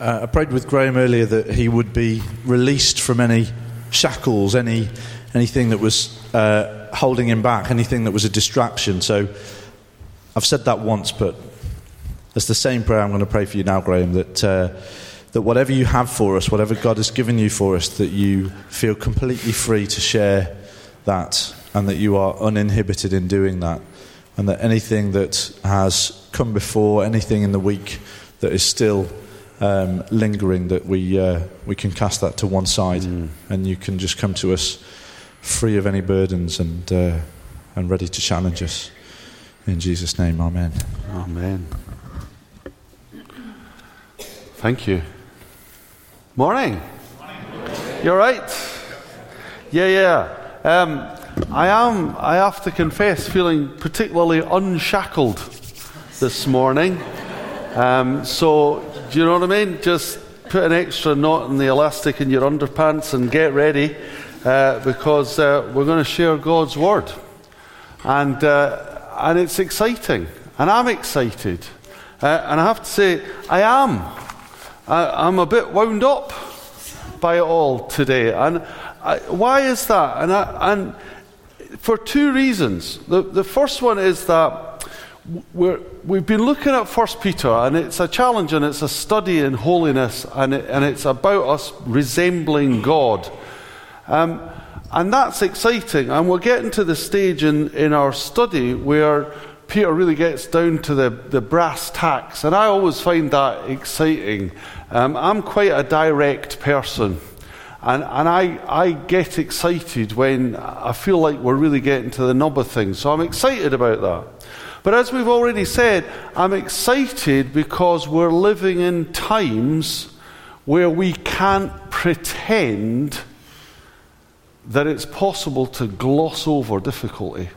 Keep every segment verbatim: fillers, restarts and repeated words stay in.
Uh, I prayed with Graeme earlier that he would be released from any shackles, any anything that was uh, holding him back, anything that was a distraction. So I've said that once, but that's the same prayer I'm going to pray for you now, Graeme, that uh, that whatever you have for us, whatever God has given you for us, that you feel completely free to share that, and that you are uninhibited in doing that, and that anything that has come before, anything in the week that is still um, lingering, that we uh, we can cast that to one side, mm. and you can just come to us free of any burdens and uh, and ready to challenge us. In Jesus' name, amen. Amen. Thank you. Morning. Morning. You all right? Yeah, yeah. Um, I am, I have to confess, feeling particularly unshackled this morning. Um, so, do you know what I mean? Just put an extra knot in the elastic in your underpants and get ready, uh, because uh, we're going to share God's Word. And uh, and it's exciting. And I'm excited. Uh, and I have to say, I am. I, I'm a bit wound up by it all today. And I, why is that? And, I, and for two reasons. The, the first one is that we're, we've been looking at First Peter, and it's a challenge, and it's a study in holiness, and, it, and it's about us resembling God. Um, and that's exciting. And we're getting to the stage in, in our study where Peter really gets down to the, the brass tacks. And I always find that exciting. Um, I'm quite a direct person. And, and I, I get excited when I feel like we're really getting to the nub of things. So I'm excited about that. But as we've already said, I'm excited because we're living in times where we can't pretend that it's possible to gloss over difficulty.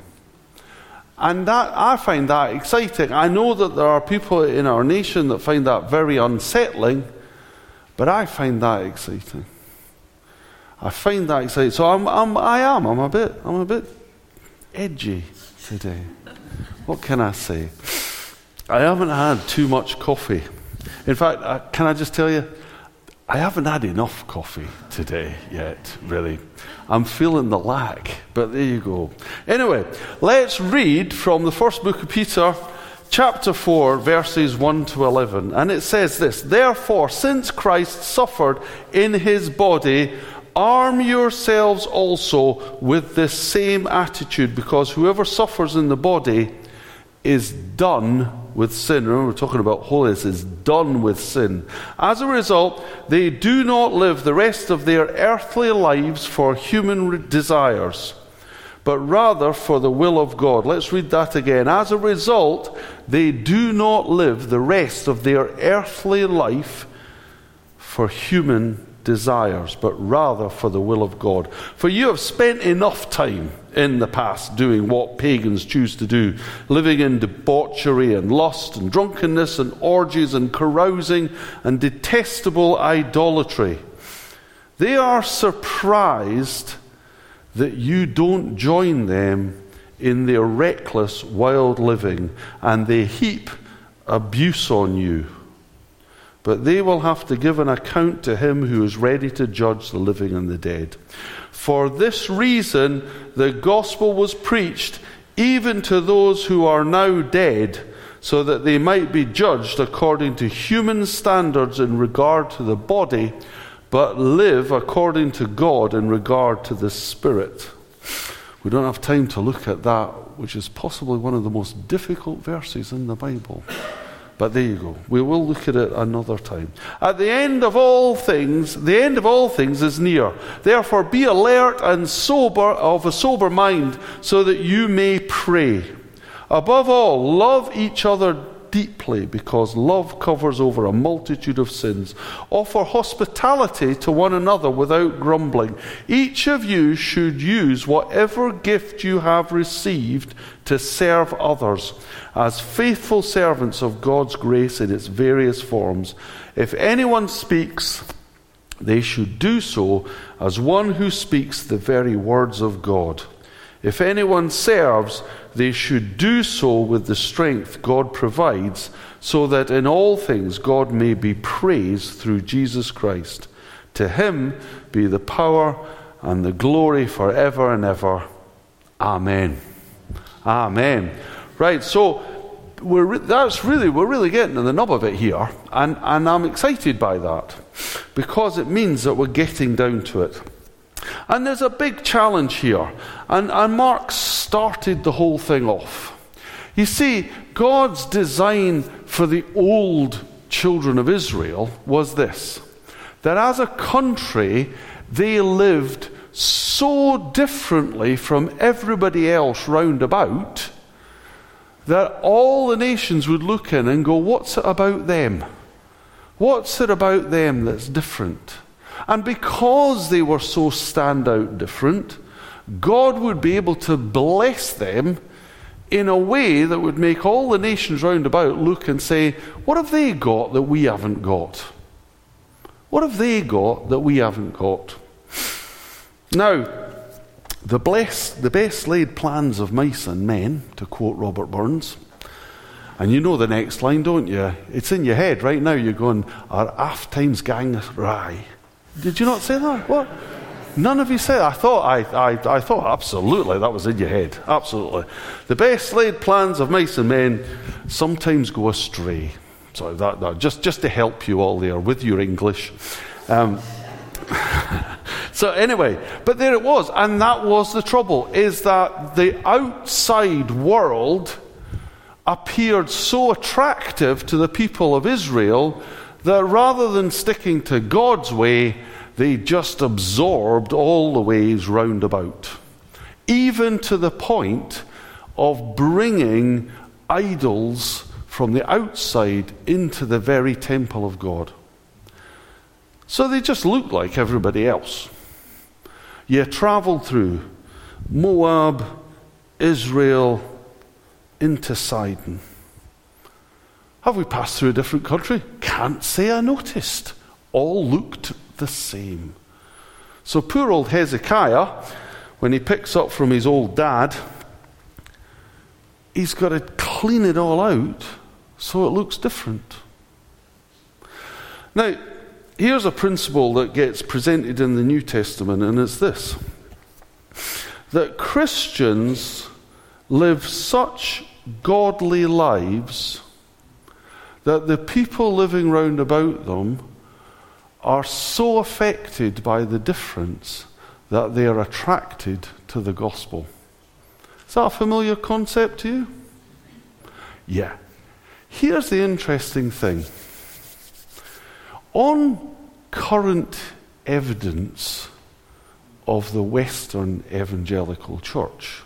And that I find that exciting. I know that there are people in our nation that find that very unsettling, but I find that exciting. I find that exciting. So I'm, I'm, I am. I'm a bit. I'm a bit edgy today. What can I say? I haven't had too much coffee. In fact, I, can I just tell you, I haven't had enough coffee today yet. Really, I'm feeling the lack. But there you go. Anyway, let's read from the first book of Peter, chapter four, verses one to eleven, and it says this: "Therefore, since Christ suffered in his body, arm yourselves also with this same attitude, because whoever suffers in the body is done with sin." Remember, we're talking about holiness, is done with sin. "As a result, they do not live the rest of their earthly lives for human desires, but rather for the will of God." Let's read that again. "As a result, they do not live the rest of their earthly life for human desires. desires, but rather for the will of God. For you have spent enough time in the past doing what pagans choose to do, living in debauchery and lust and drunkenness and orgies and carousing and detestable idolatry. They are surprised that you don't join them in their reckless, wild living, and they heap abuse on you. But they will have to give an account to him who is ready to judge the living and the dead. For this reason, the gospel was preached even to those who are now dead, so that they might be judged according to human standards in regard to the body, but live according to God in regard to the spirit." We don't have time to look at that, which is possibly one of the most difficult verses in the Bible. But there you go. We will look at it another time. "At the end of all things, the end of all things is near. Therefore be alert and sober, of a sober mind, so that you may pray. Above all, love each other deeply, because love covers over a multitude of sins. Offer hospitality to one another without grumbling. Each of you should use whatever gift you have received to serve others, as faithful servants of God's grace in its various forms. If anyone speaks, they should do so as one who speaks the very words of God. If anyone serves, they should do so with the strength God provides, so that in all things God may be praised through Jesus Christ. To him be the power and the glory forever and ever. Amen. Amen. Right, so we're that's really we're really getting to the nub of it here, and, and I'm excited by that, because it means that we're getting down to it. And there's a big challenge here, and, and Mark started the whole thing off. You see, God's design for the old children of Israel was this, that as a country, they lived so differently from everybody else round about that all the nations would look in and go, what's it about them? What's it about them that's different? And because they were so standout different, God would be able to bless them in a way that would make all the nations round about look and say, what have they got that we haven't got? What have they got that we haven't got? Now, the, blessed, the best laid plans of mice and men, to quote Robert Burns, and you know the next line, don't you? It's in your head right now. You're going, our aft times gang awry. Did you not say that? What? None of you said that. I thought, I, I, I thought absolutely that was in your head. Absolutely. The best laid plans of mice and men sometimes go astray. So that, that just, just to help you all there with your English. Um, so anyway, but there it was. And that was the trouble, is that the outside world appeared so attractive to the people of Israel that rather than sticking to God's way, they just absorbed all the ways round about, even to the point of bringing idols from the outside into the very temple of God. So they just looked like everybody else. You travelled through Moab, Israel, into Sidon. Have we passed through a different country? Can't say I noticed. All looked the same. So poor old Hezekiah, when he picks up from his old dad, he's got to clean it all out so it looks different. Now, here's a principle that gets presented in the New Testament, and it's this, that Christians live such godly lives that the people living round about them are so affected by the difference that they are attracted to the gospel. Is that a familiar concept to you? Yeah. Here's the interesting thing. On current evidence of the Western evangelical church,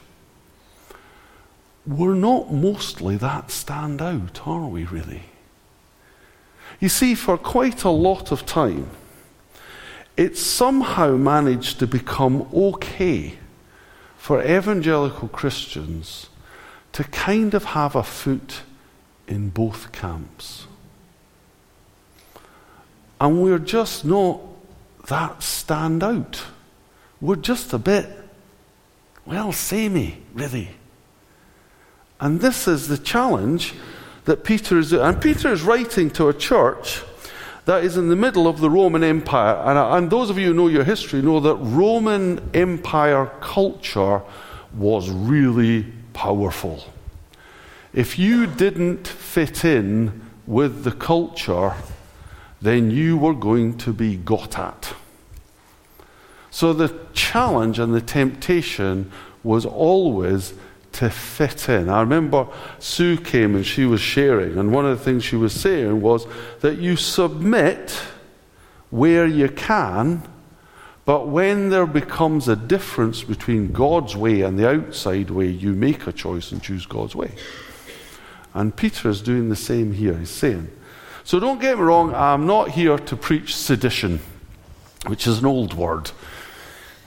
we're not mostly that stand out, are we really? You see, for quite a lot of time, it somehow managed to become okay for evangelical Christians to kind of have a foot in both camps. And we're just not that stand out. We're just a bit, well, samey, really. And this is the challenge that Peter is and Peter is writing to a church that is in the middle of the Roman Empire, and, and those of you who know your history know that Roman Empire culture was really powerful. If you didn't fit in with the culture, then you were going to be got at. So the challenge and the temptation was always to fit in. I remember Sue came and she was sharing, and one of the things she was saying was that you submit where you can, but when there becomes a difference between God's way and the outside way, you make a choice and choose God's way. And Peter is doing the same here. He's saying, so don't get me wrong, I'm not here to preach sedition, which is an old word.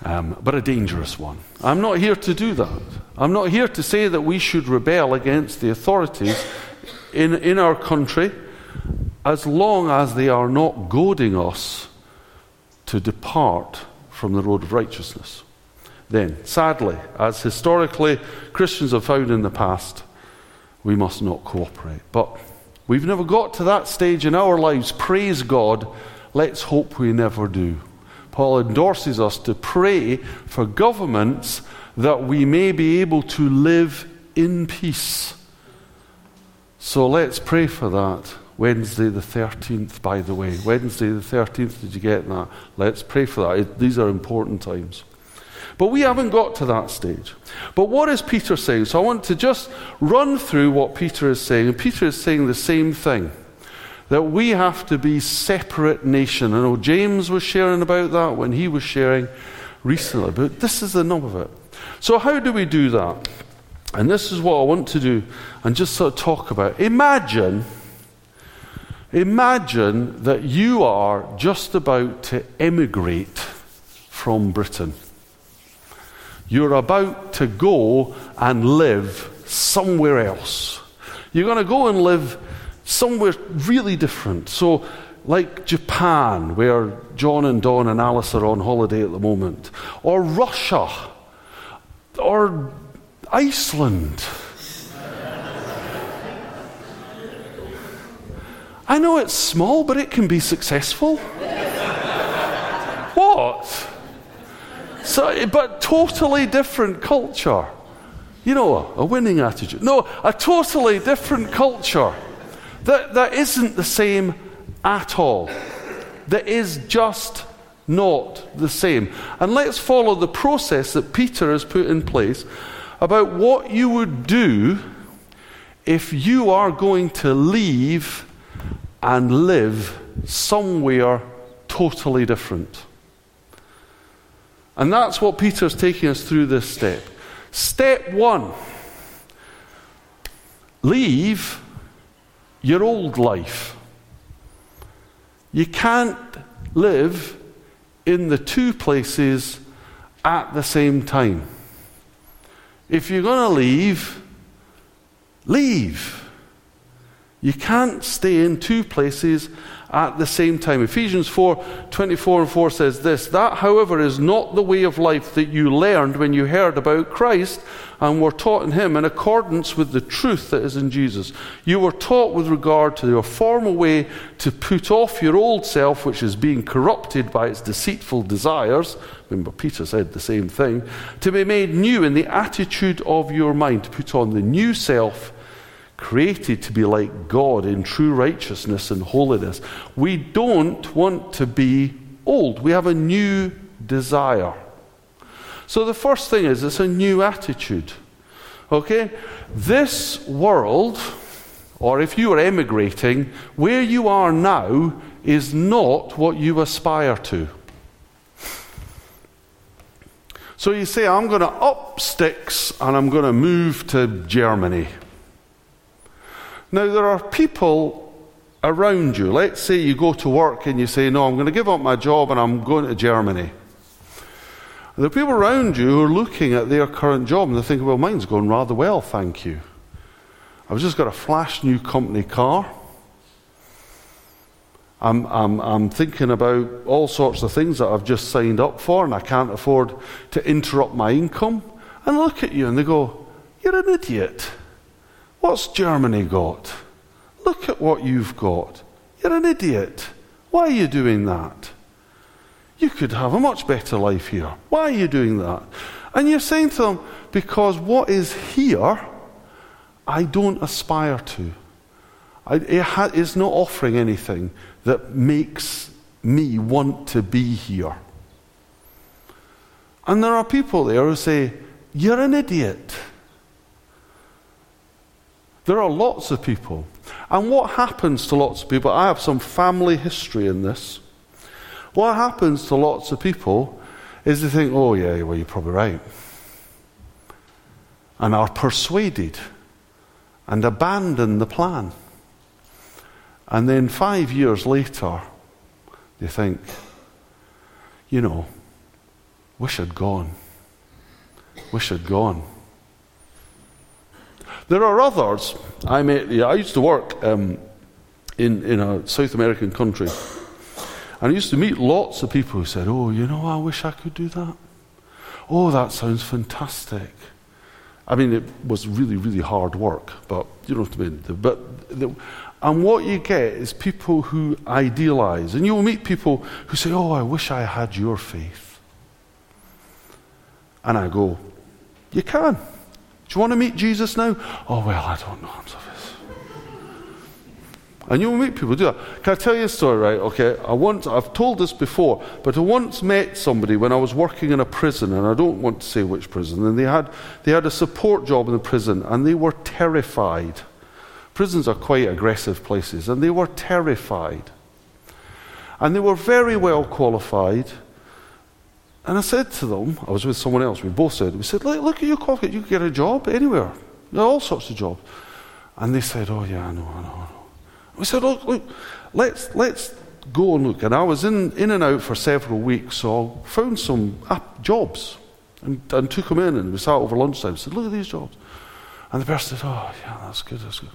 Um, but a dangerous one. I'm not here to do that. I'm not here to say that we should rebel against the authorities in, in our country as long as they are not goading us to depart from the road of righteousness. then. Sadly, as historically Christians have found in the past, we must not cooperate. But we've never got to that stage in our lives. Praise God. Let's hope we never do. Paul endorses us to pray for governments that we may be able to live in peace. So let's pray for that. Wednesday the thirteenth, by the way. Wednesday the thirteenth, did you get that? Let's pray for that. It, these are important times. But we haven't got to that stage. But what is Peter saying? So I want to just run through what Peter is saying. And Peter is saying the same thing, that we have to be separate nation. I know James was sharing about that when he was sharing recently, but this is the nub of it. So how do we do that? And this is what I want to do and just sort of talk about. Imagine, imagine that you are just about to emigrate from Britain. You're about to go and live somewhere else. You're going to go and live somewhere really different. So like Japan, where John and Don and Alice are on holiday at the moment. Or Russia. Or Iceland. I know it's small, but it can be successful. What? So, but totally different culture. You know, a winning attitude. No, a totally different culture. That, that isn't the same at all. That is just not the same. And let's follow the process that Peter has put in place about what you would do if you are going to leave and live somewhere totally different. And that's what Peter's taking us through this step. Step one, leave your old life. You can't live in the two places at the same time. If you're going to leave, leave. You can't stay in two places at the same time. Ephesians four, twenty-four and four says this, "That, however, is not the way of life that you learned when you heard about Christ and were taught in him in accordance with the truth that is in Jesus. You were taught with regard to your former way to put off your old self, which is being corrupted by its deceitful desires." Remember, Peter said the same thing. "To be made new in the attitude of your mind. Put on the new self, created to be like God in true righteousness and holiness." We don't want to be old. We have a new desire. So the first thing is, it's a new attitude. Okay? This world, or if you are emigrating, where you are now is not what you aspire to. So you say, I'm going to up sticks and I'm going to move to Germany. Now, there are people around you. Let's say you go to work and you say, no, I'm going to give up my job and I'm going to Germany. And there are people around you who are looking at their current job and they're thinking, well, mine's going rather well, thank you. I've just got a flash new company car. I'm, I'm, I'm thinking about all sorts of things that I've just signed up for and I can't afford to interrupt my income. And they look at you and they go, you're an idiot. What's Germany got? Look at what you've got. You're an idiot. Why are you doing that? You could have a much better life here. Why are you doing that? And you're saying to them, because what is here, I don't aspire to. I, it ha, it's not offering anything that makes me want to be here. And there are people there who say, you're an idiot. There are lots of people. And what happens to lots of people, I have some family history in this. What happens to lots of people is they think, oh yeah, well you're probably right. And are persuaded and abandon the plan. And then five years later, they think, you know, wish I'd gone. Wish I'd gone. There are others. I met, yeah, I used to work um, in, in a South American country. And I used to meet lots of people who said, oh, you know, I wish I could do that. oh, that sounds fantastic. I mean, it was really, really hard work, but you know what I mean. But the, and what you get is people who idealize. And you'll meet people who say, oh, I wish I had your faith. And I go, you can. Do you want to meet Jesus now? Oh, well, I don't know. I'm sorry. And you'll meet people do that. Can I tell you a story, right? Okay, I once, I've told this before, but I once met somebody when I was working in a prison, and I don't want to say which prison, and they had they had a support job in the prison, and they were terrified. Prisons are quite aggressive places, and they were terrified. And they were very well qualified. And I said to them, I was with someone else, we both said, we said, look, look at your qualifications, you can get a job anywhere. There are all sorts of jobs. And they said, oh yeah, I know, I know, I know. We said, look, look, let's let's go and look. And I was in, in and out for several weeks, so I found some app jobs and, and took them in. And we sat over lunchtime and said, look at these jobs. And the person said, oh, yeah, that's good, that's good.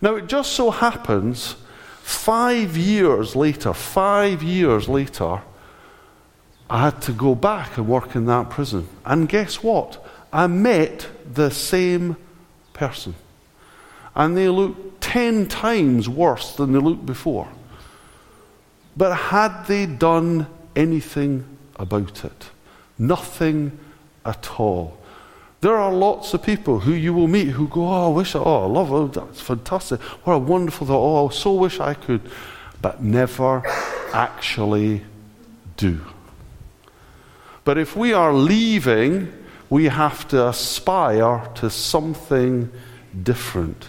Now, it just so happens, five years later, five years later, I had to go back and work in that prison. And guess what? I met the same person. And they looked ten times worse than they looked before. But had they done anything about it? Nothing at all. There are lots of people who you will meet who go, oh, I wish I, oh, I love it, oh, that's fantastic. What a wonderful thought, oh, I so wish I could. But never actually do. But if we are leaving, we have to aspire to something different.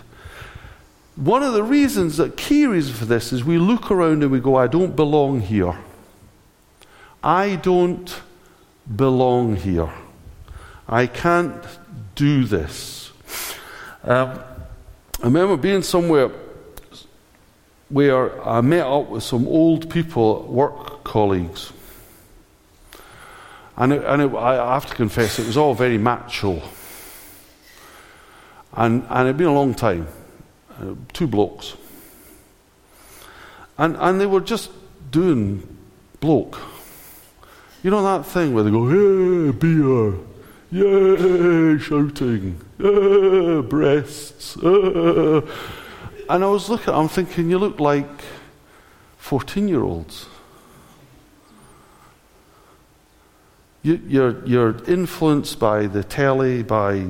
One of the reasons, that key reason for this is we look around and we go, I don't belong here. I don't belong here. I can't do this. Um, I remember being somewhere where I met up with some old people, work colleagues. And, it, and it, I have to confess, it was all very macho. And, and it'd been a long time. Uh, two blokes. And and they were just doing bloke. You know that thing where they go, yeah, beer, yeah, shouting, yeah, breasts. Yeah. And I was looking at them thinking, you look like fourteen-year-olds. You, you're, you're influenced by the telly, by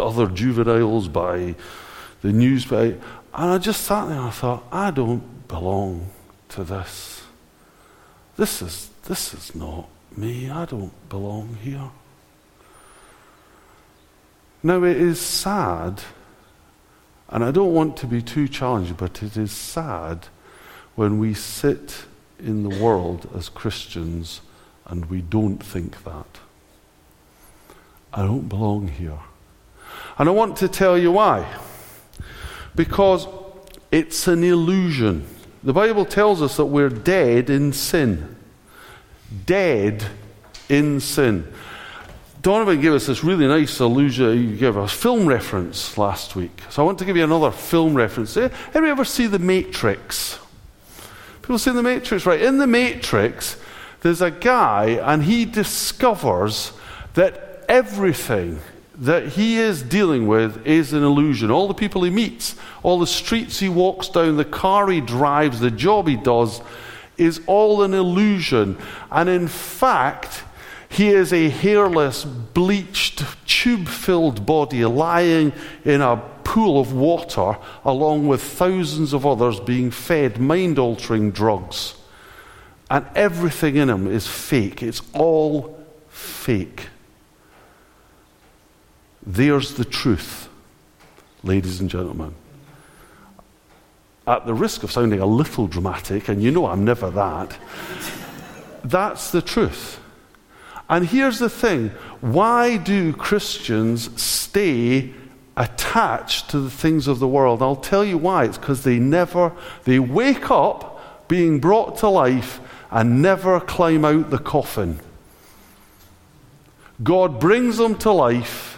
other juveniles, by the news, and I just sat there and I thought, I don't belong to this. This is this is not me. I don't belong here. Now it is sad, and I don't want to be too challenging, but it is sad when we sit in the world as Christians and we don't think that. I don't belong here. And I want to tell you why. Because it's an illusion. The Bible tells us that we're dead in sin. Dead in sin. Donovan gave us this really nice illusion. He gave us a film reference last week. So I want to give you another film reference. Anybody ever see The Matrix? People see The Matrix, right? In The Matrix, there's a guy and he discovers that everything that he is dealing with is an illusion. All the people he meets, all the streets he walks down, the car he drives, the job he does, is all an illusion. And in fact, he is a hairless, bleached, tube-filled body lying in a pool of water along with thousands of others being fed mind-altering drugs. And everything in him is fake. It's all fake. There's the truth, ladies and gentlemen. At the risk of sounding a little dramatic, and you know I'm never that, that's the truth. And here's the thing, why do Christians stay attached to the things of the world? I'll tell you why. It's because they never, they wake up being brought to life and never climb out the coffin. God brings them to life,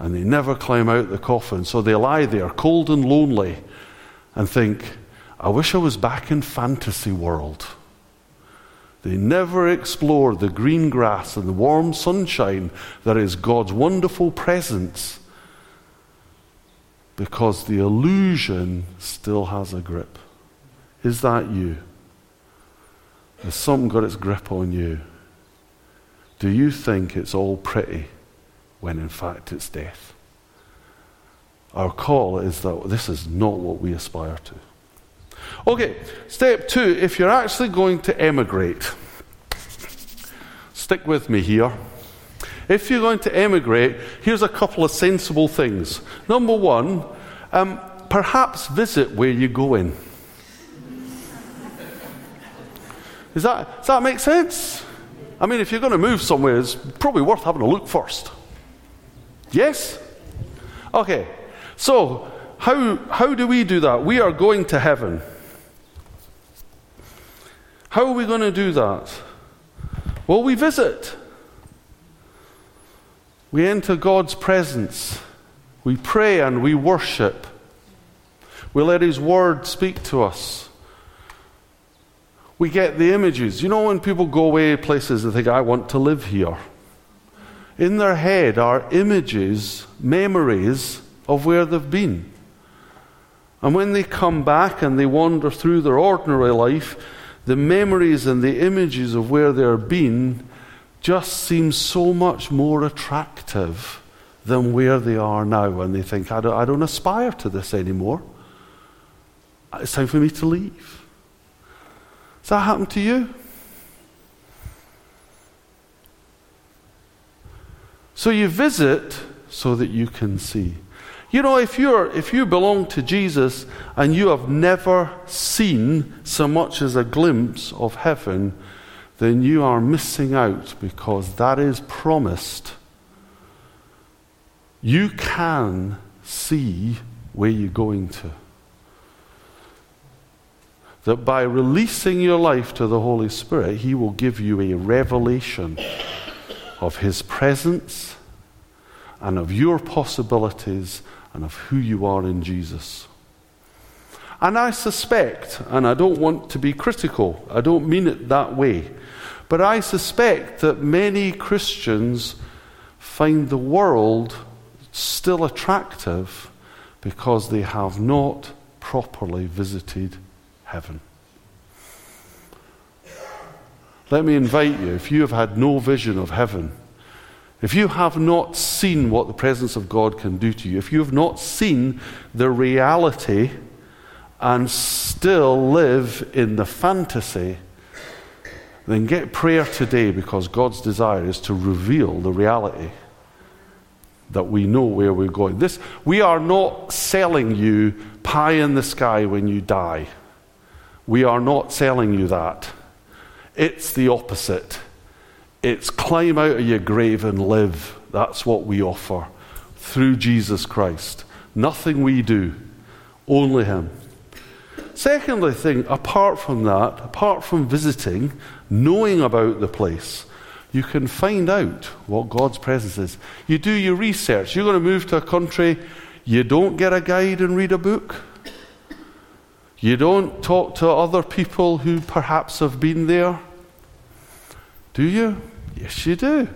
and they never climb out the coffin. So they lie there, cold and lonely, and think, I wish I was back in fantasy world. They never explore the green grass and the warm sunshine that is God's wonderful presence, because the illusion still has a grip. Is that you? Has something got its grip on you? Do you think it's all pretty when in fact it's death? Our call is that this is not what we aspire to. Okay, step two, if you're actually going to emigrate, stick with me here. If you're going to emigrate, here's a couple of sensible things. Number one, um, perhaps visit where you go in. Is that, does that make sense? I mean, if you're going to move somewhere, it's probably worth having a look first. Yes? Okay, so how how do we do that? We are going to heaven. How are we going to do that? Well, we visit. We enter God's presence. We pray and we worship. We let His Word speak to us. We get the images. You know, when people go away places and think, I want to live here. In their head are images, memories of where they've been. And when they come back and they wander through their ordinary life, the memories and the images of where they've been just seem so much more attractive than where they are now. And they think, I don't, I don't aspire to this anymore. It's time for me to leave. Does that happen to you? So you visit so that you can see. You know, if you're if you belong to Jesus and you have never seen so much as a glimpse of heaven, then you are missing out, because that is promised. You can see where you're going to. That by releasing your life to the Holy Spirit, He will give you a revelation of His presence and of your possibilities and of who you are in Jesus. And I suspect, and I don't want to be critical, I don't mean it that way, but I suspect that many Christians find the world still attractive because they have not properly visited heaven. Let me invite you, if you have had no vision of heaven, if you have not seen what the presence of God can do to you, if you have not seen the reality and still live in the fantasy, then get prayer today, because God's desire is to reveal the reality that we know where we're going. This, we are not selling you pie in the sky when you die. We are not selling you that. It's the opposite. It's climb out of your grave and live. That's what we offer through Jesus Christ. Nothing we do, only Him. Secondly thing, apart from that, apart from visiting, knowing about the place, you can find out what God's presence is. You do your research. You're going to move to a country, you don't get a guide and read a book. You don't talk to other people who perhaps have been there. Do you? Yes, you do.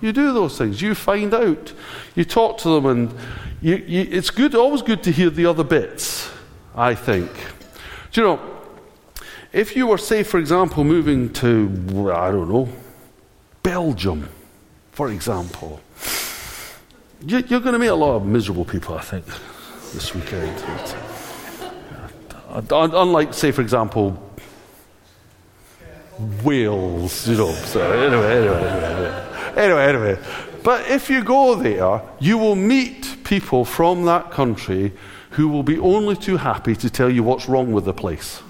You do those things. You find out. You talk to them, and you, you, it's good. Always good to hear the other bits, I think. Do you know, if you were, say, for example, moving to, I don't know, Belgium, for example, you, you're going to meet a lot of miserable people, I think, this weekend. Unlike, say, for example, Wales, you know. So anyway, anyway, anyway, anyway, anyway. But if you go there, you will meet people from that country who will be only too happy to tell you what's wrong with the place.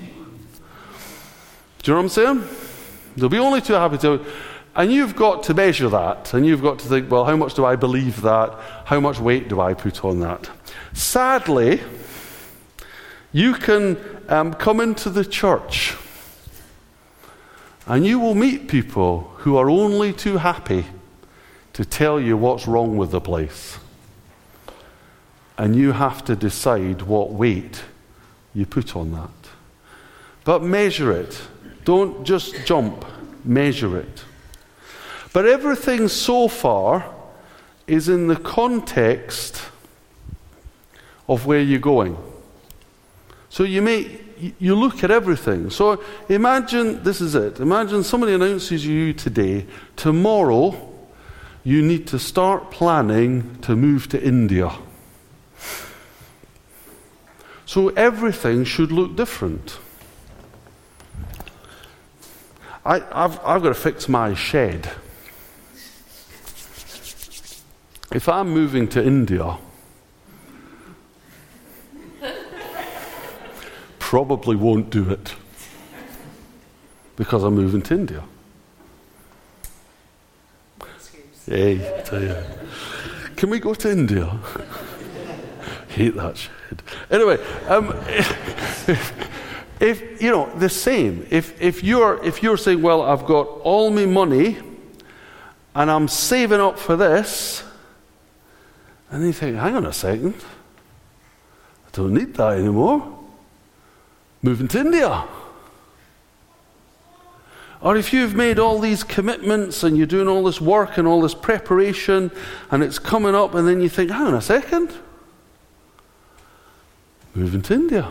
Do you know what I'm saying? They'll be only too happy to. And you've got to measure that, and you've got to think, well, how much do I believe that? How much weight do I put on that? Sadly, you can um, come into the church, and you will meet people who are only too happy to tell you what's wrong with the place. And you have to decide what weight you put on that. But measure it. Don't just jump. measure it. But everything so far is in the context of where you're going. So you may, you look at everything. So imagine, this is it, imagine somebody announces you today, tomorrow you need to start planning to move to India. So everything should look different. I, I've, I've got to fix my shed. If I'm moving to India, probably won't do it because I'm moving to India. Hey, I tell you. Can we go to India? Hate that shit. Anyway, um, if, if you know the same. If if you're if you're saying, well, I've got all my money, and I'm saving up for this, and then you think, hang on a second, I don't need that anymore. Moving to India. Or if you've made all these commitments and you're doing all this work and all this preparation and it's coming up and then you think, hang on a second, moving to India.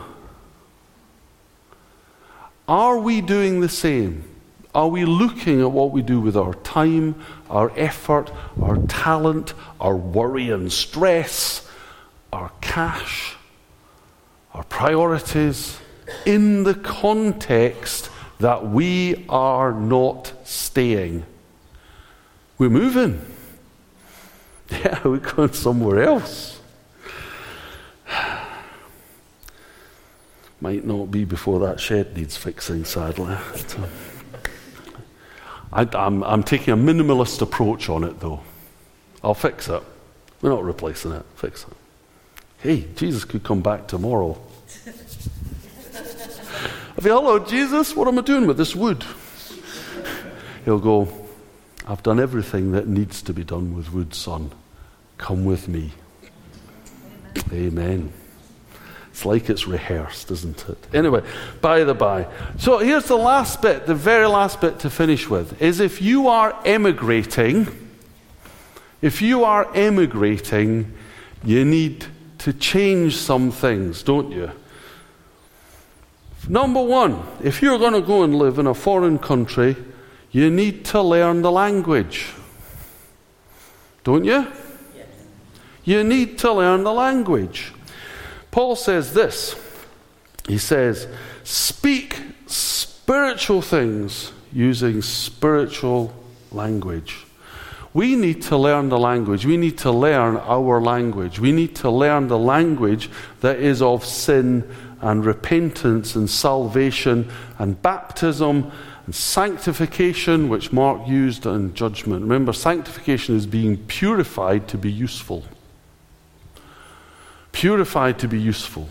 Are we doing the same? Are we looking at what we do with our time, our effort, our talent, our worry and stress, our cash, our priorities in the context that we are not staying? We're moving. Yeah, we're going somewhere else. Might not be before that shed needs fixing, sadly. So, I, I'm, I'm taking a minimalist approach on it, though. I'll fix it. We're not replacing it. Fix it. Hey, Jesus could come back tomorrow. I'll be, hello, Jesus, what am I doing with this wood? He'll go, I've done everything that needs to be done with wood, son. Come with me. Amen. Amen. It's like it's rehearsed, isn't it? Anyway, by the by. So here's the last bit, the very last bit to finish with, is if you are emigrating, if you are emigrating, you need to change some things, don't you? Number one, if you're going to go and live in a foreign country, you need to learn the language. Don't you? Yes. You need to learn the language. Paul says this. He says, speak spiritual things using spiritual language. We need to learn the language. We need to learn our language. We need to learn the language that is of sin and repentance and salvation and baptism and sanctification, which Mark used, and judgment. Remember, sanctification is being purified to be useful. Purified to be useful.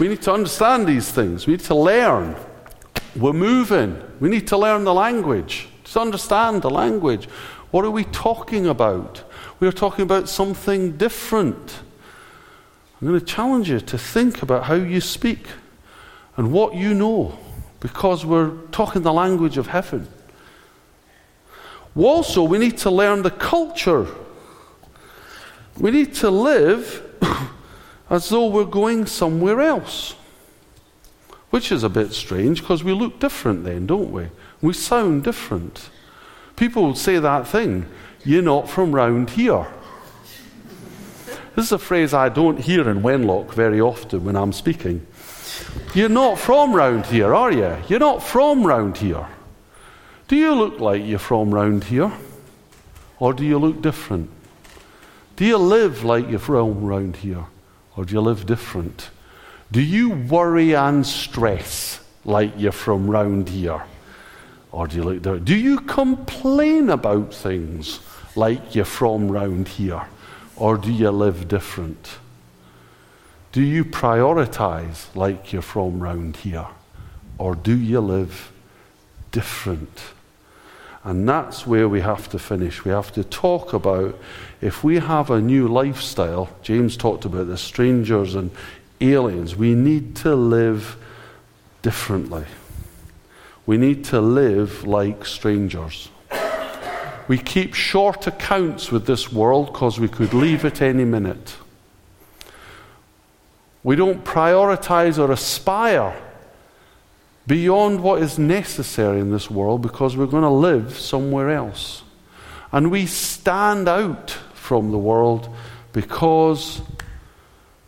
We need to understand these things. We need to learn. We're moving. We need to learn the language. Just understand the language. What are we talking about? We are talking about something different. I'm going to challenge you to think about how you speak and what you know, because we're talking the language of heaven. Also, we need to learn the culture. We need to live as though we're going somewhere else, which is a bit strange because we look different then, don't we? We sound different. People would say that thing, you're not from round here. This is a phrase I don't hear in Wenlock very often when I'm speaking. You're not from round here, are you? You're not from round here. Do you look like you're from round here? Or do you look different? Do you live like you're from round here? Or do you live different? Do you worry and stress like you're from round here? Or do you look different? Do you complain about things like you're from round here? Or do you live different? Do you prioritize like you're from round here? Or do you live different? And that's where we have to finish. We have to talk about, if we have a new lifestyle, James talked about the strangers and aliens, we need to live differently. We need to live like strangers. We keep short accounts with this world because we could leave it any minute. We don't prioritize or aspire beyond what is necessary in this world because we're going to live somewhere else. And we stand out from the world because,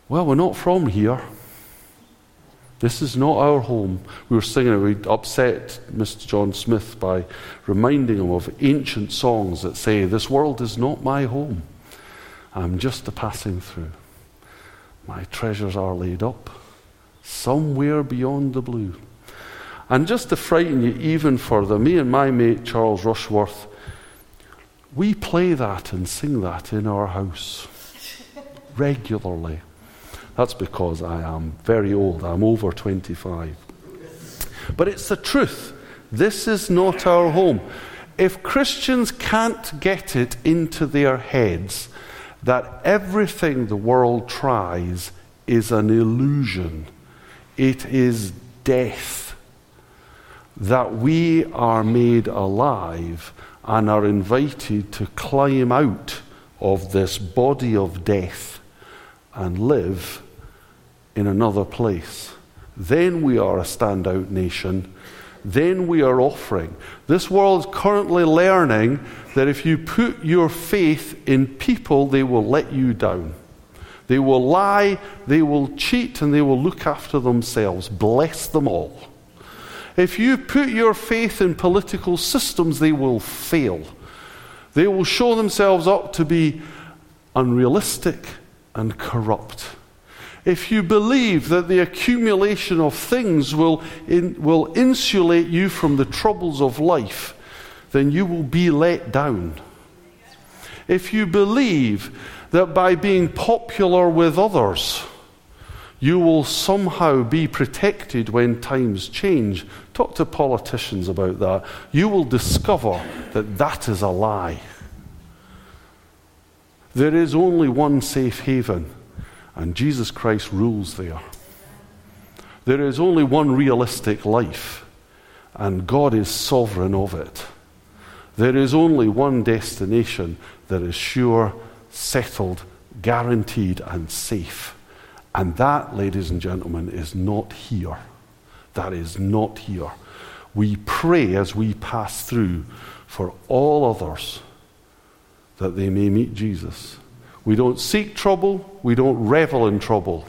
well, we're not from here. This is not our home. We were singing, we upset Mister John Smith by reminding him of ancient songs that say, "This world is not my home. I'm just a passing through. My treasures are laid up somewhere beyond the blue." And just to frighten you even further, me and my mate Charles Rushworth, we play that and sing that in our house regularly. That's because I am very old. I'm over twenty-five. But it's the truth. This is not our home. If Christians can't get it into their heads that everything the world tries is an illusion, it is death, that we are made alive and are invited to climb out of this body of death and live in another place. Then we are a standout nation. Then we are offering. This world is currently learning that if you put your faith in people, they will let you down. They will lie, they will cheat, and they will look after themselves. Bless them all. If you put your faith in political systems, they will fail. They will show themselves up to be unrealistic and corrupt. If you believe that the accumulation of things will in, will insulate you from the troubles of life, then you will be let down. If you believe that by being popular with others, you will somehow be protected when times change, talk to politicians about that. You will discover that that is a lie. There is only one safe haven, and Jesus Christ rules there. There is only one realistic life, and God is sovereign of it. There is only one destination that is sure, settled, guaranteed, and safe. And that, ladies and gentlemen, is not here. That is not here. We pray as we pass through for all others, that they may meet Jesus. We don't seek trouble. We don't revel in trouble.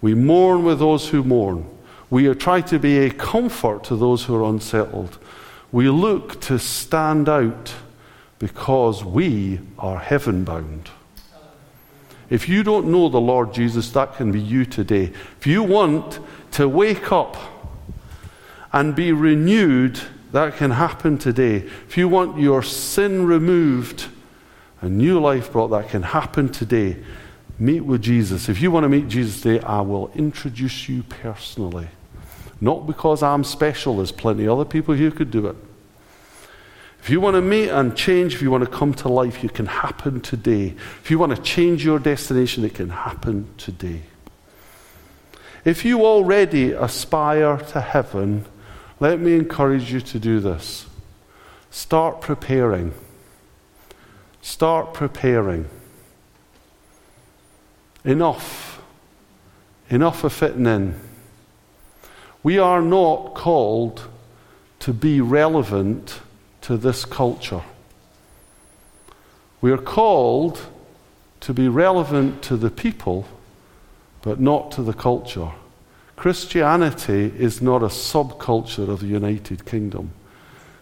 We mourn with those who mourn. We try to be a comfort to those who are unsettled. We look to stand out because we are heaven-bound. If you don't know the Lord Jesus, that can be you today. If you want to wake up and be renewed, that can happen today. If you want your sin removed, a new life brought, that can happen today. Meet with Jesus. If you want to meet Jesus today, I will introduce you personally. Not because I'm special. There's plenty of other people here who could do it. If you want to meet and change, if you want to come to life, it can happen today. If you want to change your destination, it can happen today. If you already aspire to heaven, let me encourage you to do this. Start preparing. Start preparing. Enough. Enough of fitting in. We are not called to be relevant to this culture. We are called to be relevant to the people, but not to the culture. Christianity is not a subculture of the United Kingdom.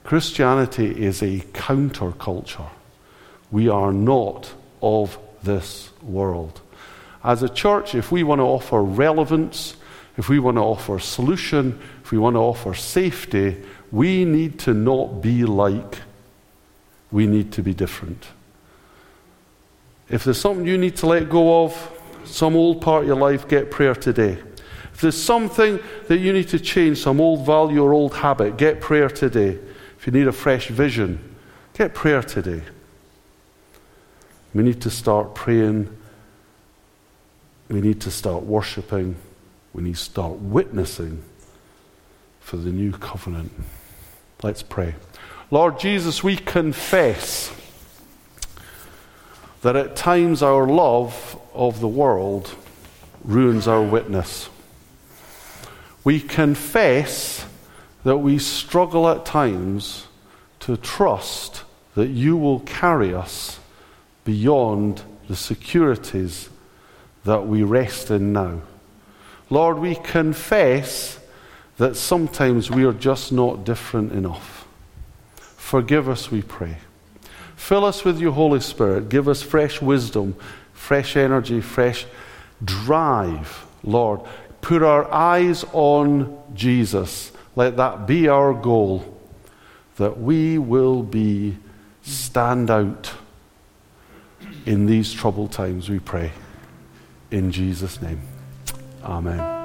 Christianity is a counterculture. We are not of this world. As a church, if we want to offer relevance, if we want to offer solution, if we want to offer safety, we need to not be like. We need to be different. If there's something you need to let go of, some old part of your life, get prayer today. If there's something that you need to change, some old value or old habit, get prayer today. If you need a fresh vision, get prayer today. We need to start praying. We need to start worshiping. We need to start witnessing for the new covenant. Let's pray. Lord Jesus, we confess that at times our love of the world ruins our witness. We confess that we struggle at times to trust that you will carry us beyond the securities that we rest in now. Lord, we confess that sometimes we are just not different enough. Forgive us, we pray. Fill us with your Holy Spirit. Give us fresh wisdom, fresh energy, fresh drive, Lord. Put our eyes on Jesus. Let that be our goal, that we will be stand out in these troubled times, we pray. In Jesus' name, amen.